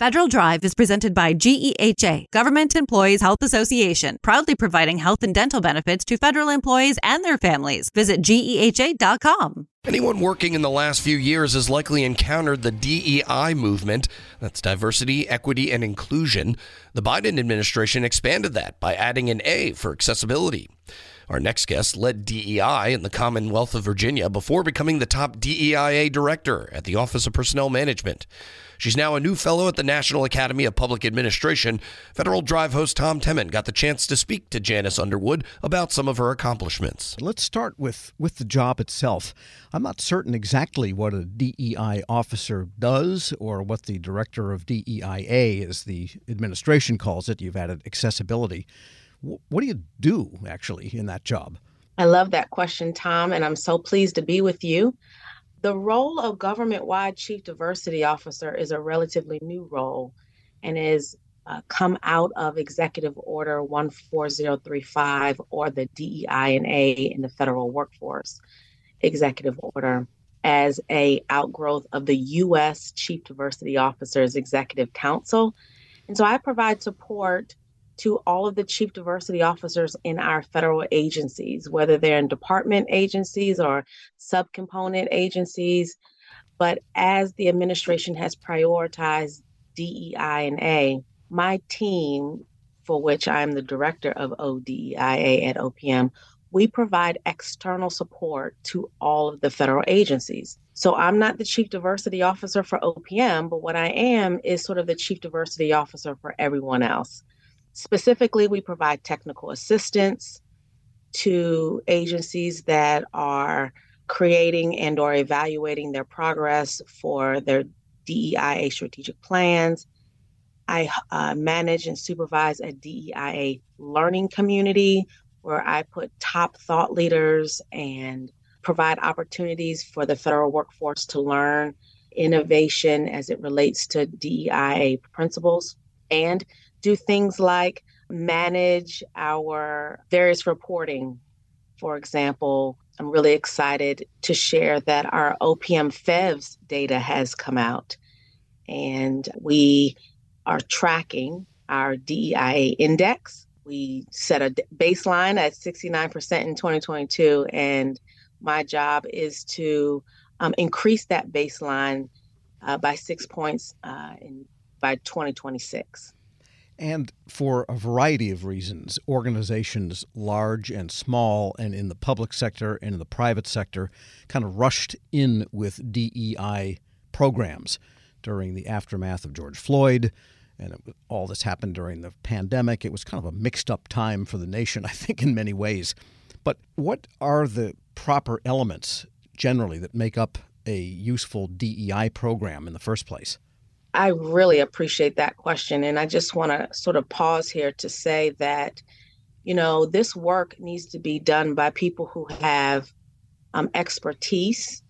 Federal Drive is presented by GEHA, Government Employees Health Association, proudly providing health and dental benefits to federal employees and their families. Visit GEHA.com. Anyone working in the last few years has likely encountered the DEI movement. That's diversity, equity, and inclusion. The Biden administration expanded that by adding an A for accessibility. Our next guest led DEI in the Commonwealth of Virginia before becoming the top DEIA director at the Office of Personnel Management. She's now a new fellow at the National Academy of Public Administration. Federal Drive host Tom Temin got the chance to speak to Janice Underwood about some of her accomplishments. Let's start with the job itself. I'm not certain exactly what a DEI officer does or what the director of DEIA, as the administration calls it, you've added accessibility. What do you do, actually, in that job? I love that question, Tom, and I'm so pleased to be with you. The role of government-wide chief diversity officer is a relatively new role and is come out of Executive Order 14035, or the DEI&A in the Federal Workforce Executive Order, as an outgrowth of the U.S. Chief Diversity Officers Executive Council. And so I provide support to all of the chief diversity officers in our federal agencies, whether they're in department agencies or subcomponent agencies. But as the administration has prioritized DEI&A, my team, for which I'm the director of ODEIA at OPM, we provide external support to all of the federal agencies. So I'm not the chief diversity officer for OPM, but what I am is sort of the chief diversity officer for everyone else. Specifically, we provide technical assistance to agencies that are creating and or evaluating their progress for their DEIA strategic plans. I manage and supervise a DEIA learning community where I put top thought leaders and provide opportunities for the federal workforce to learn innovation as it relates to DEIA principles, and do things like manage our various reporting. For example, I'm really excited to share that our OPM FEVS data has come out, and we are tracking our DEIA index. We set a baseline at 69% in 2022, and my job is to increase that baseline by 6 points by 2026. And for a variety of reasons, organizations large and small and in the public sector and in the private sector kind of rushed in with DEI programs during the aftermath of George Floyd. And all this happened during the pandemic. It was kind of a mixed up time for the nation, I think, in many ways. But what are the proper elements generally that make up a useful DEI program in the first place? I really appreciate that question. And I just want to sort of pause here to say that, you know, this work needs to be done by people who have expertise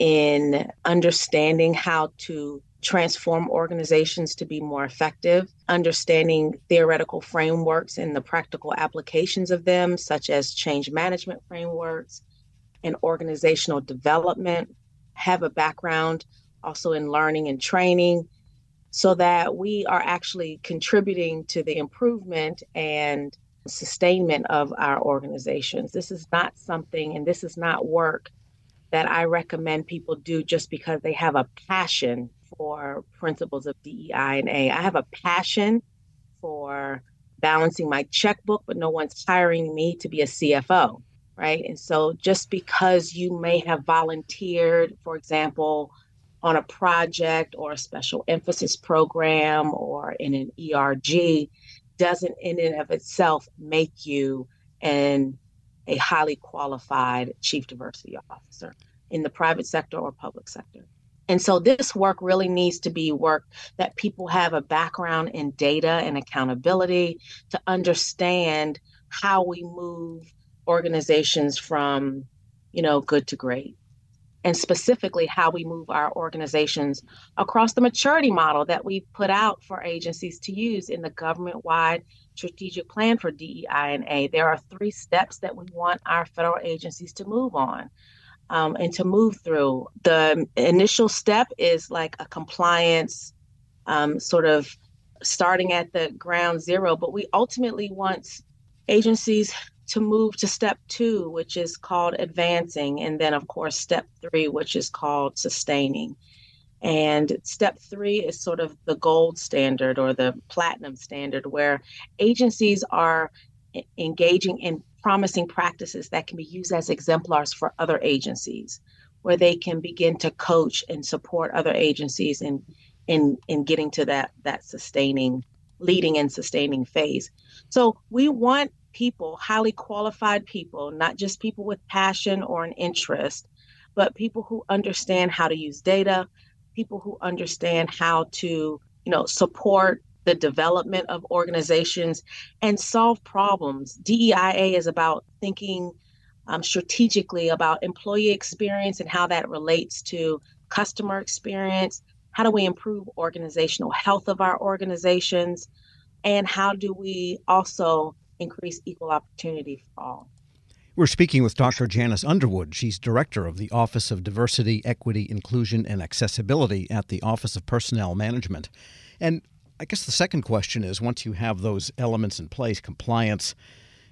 in understanding how to transform organizations to be more effective, understanding theoretical frameworks and the practical applications of them, such as change management frameworks and organizational development, have a background also in learning and training, so that we are actually contributing to the improvement and sustainment of our organizations. This is not something, and this is not work that I recommend people do just because they have a passion for principles of DEI&A. I have a passion for balancing my checkbook, but no one's hiring me to be a CFO, right? And so just because you may have volunteered, for example, on a project or a special emphasis program or in an ERG, doesn't in and of itself make you a highly qualified chief diversity officer in the private sector or public sector. And so this work really needs to be work that people have a background in data and accountability to understand how we move organizations from, you know, good to great, and specifically how we move our organizations across the maturity model that we put out for agencies to use in the government-wide strategic plan for DEI&A. There are 3 steps that we want our federal agencies to move on and to move through. The initial step is like a compliance sort of starting at the ground zero, but we ultimately want agencies to move to step 2, which is called advancing, and then of course step 3, which is called sustaining. And step 3 is sort of the gold standard or the platinum standard, where agencies are engaging in promising practices that can be used as exemplars for other agencies, where they can begin to coach and support other agencies in getting to that sustaining, leading and sustaining phase. So we want people, highly qualified people, not just people with passion or an interest, but people who understand how to use data, people who understand how to, support the development of organizations and solve problems. DEIA is about thinking strategically about employee experience and how that relates to customer experience. How do we improve organizational health of our organizations? And how do we also increase equal opportunity for all? We're speaking with Dr. Janice Underwood. She's director of the Office of Diversity, Equity, Inclusion, and Accessibility at the Office of Personnel Management. And I guess the second question is, once you have those elements in place, compliance,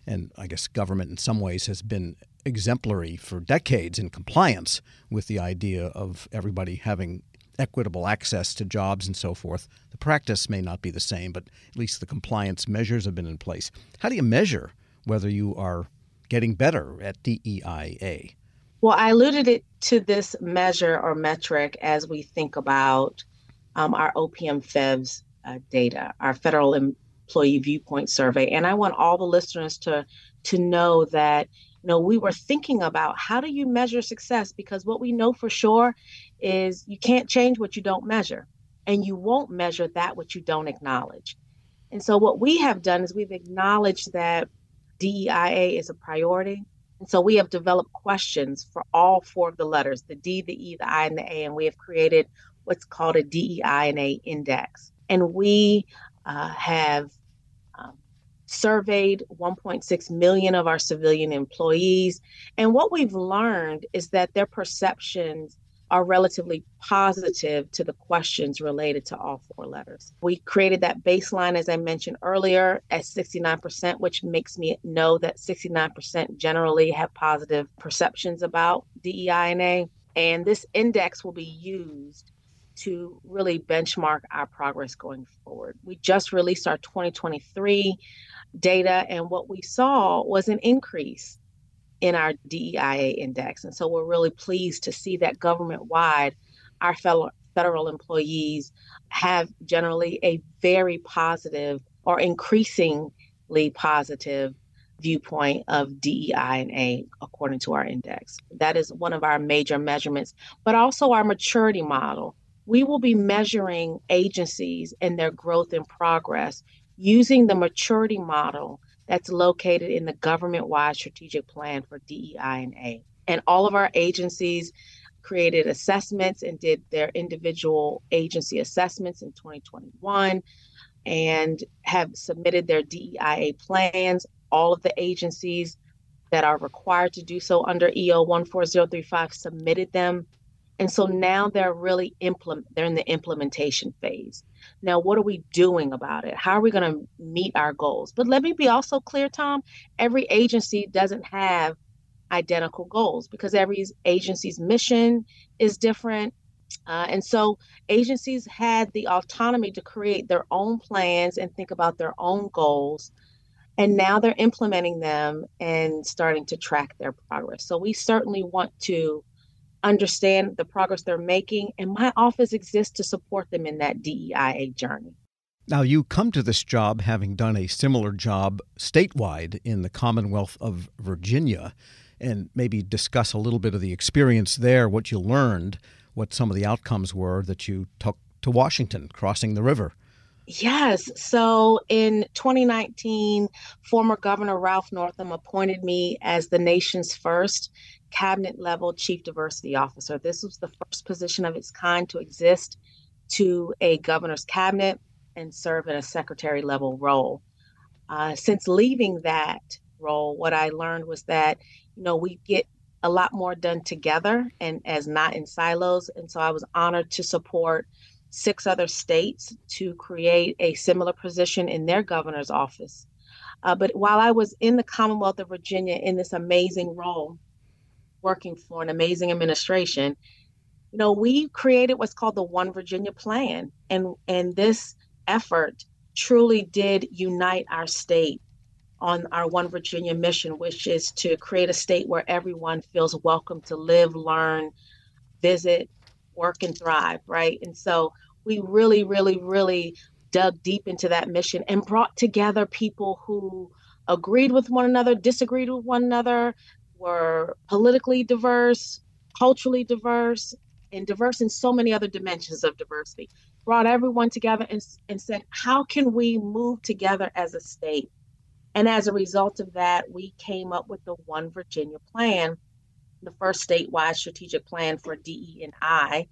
and I guess government in some ways has been exemplary for decades in compliance with the idea of everybody having equitable access to jobs and so forth. The practice may not be the same, but at least the compliance measures have been in place. How do you measure whether you are getting better at DEIA? Well, I alluded to this measure or metric as we think about our OPM FEVS data, our Federal Employee Viewpoint Survey. And I want all the listeners to know that we were thinking about, how do you measure success? Because what we know for sure is you can't change what you don't measure, and you won't measure that which you don't acknowledge. And so what we have done is we've acknowledged that DEIA is a priority. And so we have developed questions for all 4 of the letters, the D, the E, the I, and the A, and we have created what's called a DEI&A index. And we have surveyed 1.6 million of our civilian employees. And what we've learned is that their perceptions are relatively positive to the questions related to all 4 letters. We created that baseline, as I mentioned earlier, at 69%, which makes me know that 69% generally have positive perceptions about DEI&A. And this index will be used to really benchmark our progress going forward. We just released our 2023 data, and what we saw was an increase in our DEIA index. And so we're really pleased to see that government-wide, our federal employees have generally a very positive or increasingly positive viewpoint of DEI&A according to our index. That is one of our major measurements, but also our maturity model. We will be measuring agencies and their growth and progress using the maturity model that's located in the government-wide strategic plan for DEI&A. And all of our agencies created assessments and did their individual agency assessments in 2021 and have submitted their DEIA plans. All of the agencies that are required to do so under EO 14035 submitted them. And so now they're really they're in the implementation phase. Now, what are we doing about it? How are we going to meet our goals? But let me be also clear, Tom, every agency doesn't have identical goals because every agency's mission is different. And so agencies had the autonomy to create their own plans and think about their own goals. And now they're implementing them and starting to track their progress. So we certainly want to understand the progress they're making, and my office exists to support them in that DEIA journey. Now, you come to this job having done a similar job statewide in the Commonwealth of Virginia, and maybe discuss a little bit of the experience there, what you learned, what some of the outcomes were that you took to Washington, crossing the river. Yes. So in 2019, former Governor Ralph Northam appointed me as the nation's first cabinet-level chief diversity officer. This was the first position of its kind to exist to a governor's cabinet and serve in a secretary-level role. Since leaving that role, what I learned was that, we get a lot more done together and as not in silos. And so I was honored to support 6 other states to create a similar position in their governor's office. But while I was in the Commonwealth of Virginia in this amazing role, working for an amazing administration, you know, we created what's called the One Virginia Plan. And this effort truly did unite our state on our One Virginia mission, which is to create a state where everyone feels welcome to live, learn, visit, work, and thrive, right? And so we really, really dug deep into that mission and brought together people who agreed with one another, disagreed with one another, were politically diverse, culturally diverse, and diverse in so many other dimensions of diversity. Brought everyone together and said, how can we move together as a state? And as a result of that, we came up with the One Virginia Plan, the first statewide strategic plan for DE&I,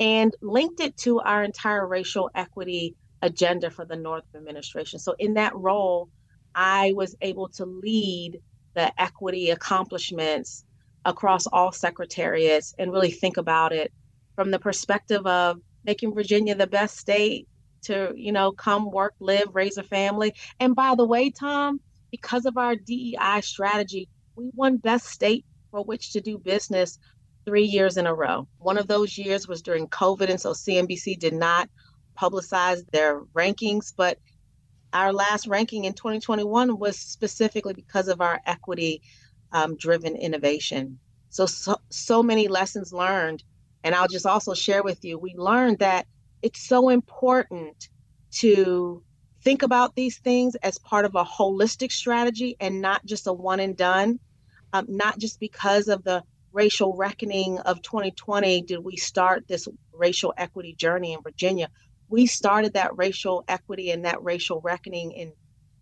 and linked it to our entire racial equity agenda for the Northam administration. So in that role, I was able to lead the equity accomplishments across all secretariats and really think about it from the perspective of making Virginia the best state to, you know, come work, live, raise a family. And by the way, Tom, because of our DEI strategy, we won best state for which to do business 3 years in a row. One of those years was during COVID, and so CNBC did not publicize their rankings, but our last ranking in 2021 was specifically because of our equity driven innovation. So many lessons learned. And I'll just also share with you, we learned that it's so important to think about these things as part of a holistic strategy and not just a one and done, not just because of the racial reckoning of 2020 did we start this racial equity journey in Virginia. We started that racial equity and that racial reckoning in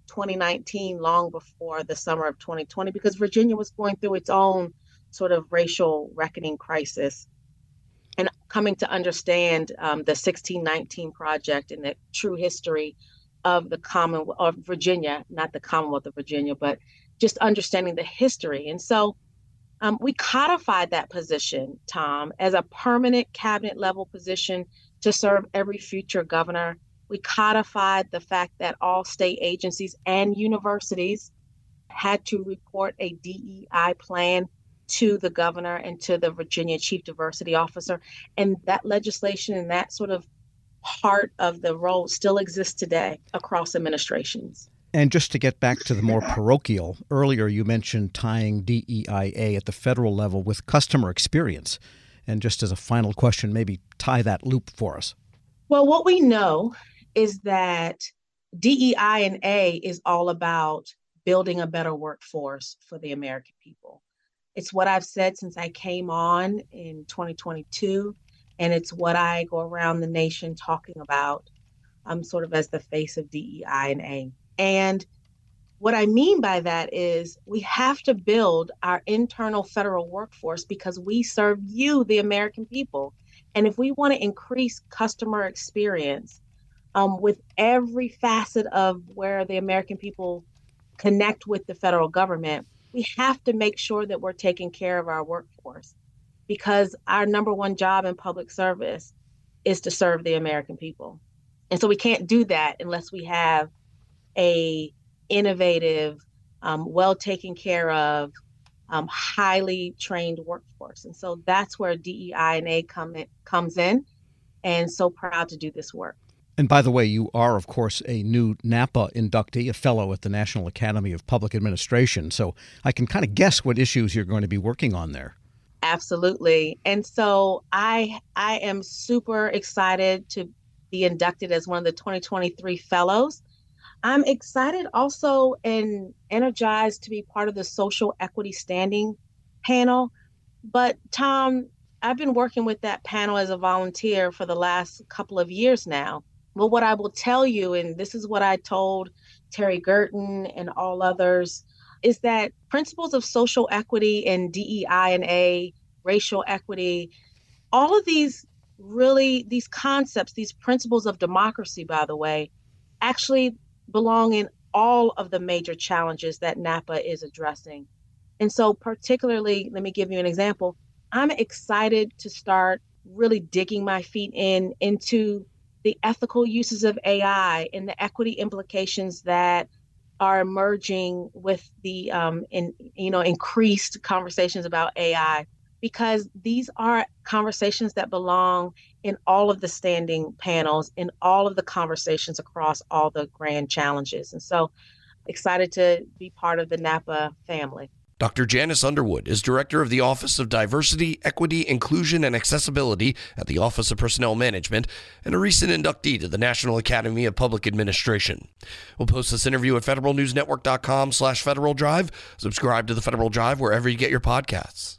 2019, long before the summer of 2020, because Virginia was going through its own sort of racial reckoning crisis. And coming to understand the 1619 project and the true history of the Commonwealth of Virginia, not the Commonwealth of Virginia, but just understanding the history. And so we codified that position, Tom, as a permanent cabinet level position to serve every future governor. We codified the fact that all state agencies and universities had to report a DEI plan to the governor and to the Virginia Chief Diversity Officer. And that legislation and that sort of part of the role still exists today across administrations. And just to get back to the more parochial, earlier you mentioned tying DEIA at the federal level with customer experience. And just as a final question, maybe tie that loop for us. Well, what we know is that DEI&A is all about building a better workforce for the American people. It's what I've said since I came on in 2022, and it's what I go around the nation talking about, sort of as the face of DEI&A. And what I mean by that is we have to build our internal federal workforce because we serve you, the American people. And if we want to increase customer experience with every facet of where the American people connect with the federal government, we have to make sure that we're taking care of our workforce, because our number one job in public service is to serve the American people. And so we can't do that unless we have a innovative, well taken care of, highly trained workforce. And so that's where DEI&A comes in, and so proud to do this work. And by the way, you are, of course, a new NAPA inductee, a fellow at the National Academy of Public Administration. So I can kind of guess what issues you're going to be working on there. Absolutely. And so I am super excited to be inducted as one of the 2023 fellows. I'm excited also and energized to be part of the social equity standing panel. But Tom, I've been working with that panel as a volunteer for the last couple of years now. Well, what I will tell you, and this is what I told Terry Gerton and all others, is that principles of social equity and DEI&A, racial equity, all of these really, these concepts, these principles of democracy, by the way, actually belong in all of the major challenges that NAPA is addressing. And so particularly, let me give you an example. I'm excited to start really digging my feet into the ethical uses of AI and the equity implications that are emerging with the increased conversations about AI, because these are conversations that belong in all of the standing panels, in all of the conversations across all the grand challenges. And so excited to be part of the NAPA family. Dr. Janice Underwood is Director of the Office of Diversity, Equity, Inclusion, and Accessibility at the Office of Personnel Management and a recent inductee to the National Academy of Public Administration. We'll post this interview at federalnewsnetwork.com/Federal Drive. Subscribe to the Federal Drive wherever you get your podcasts.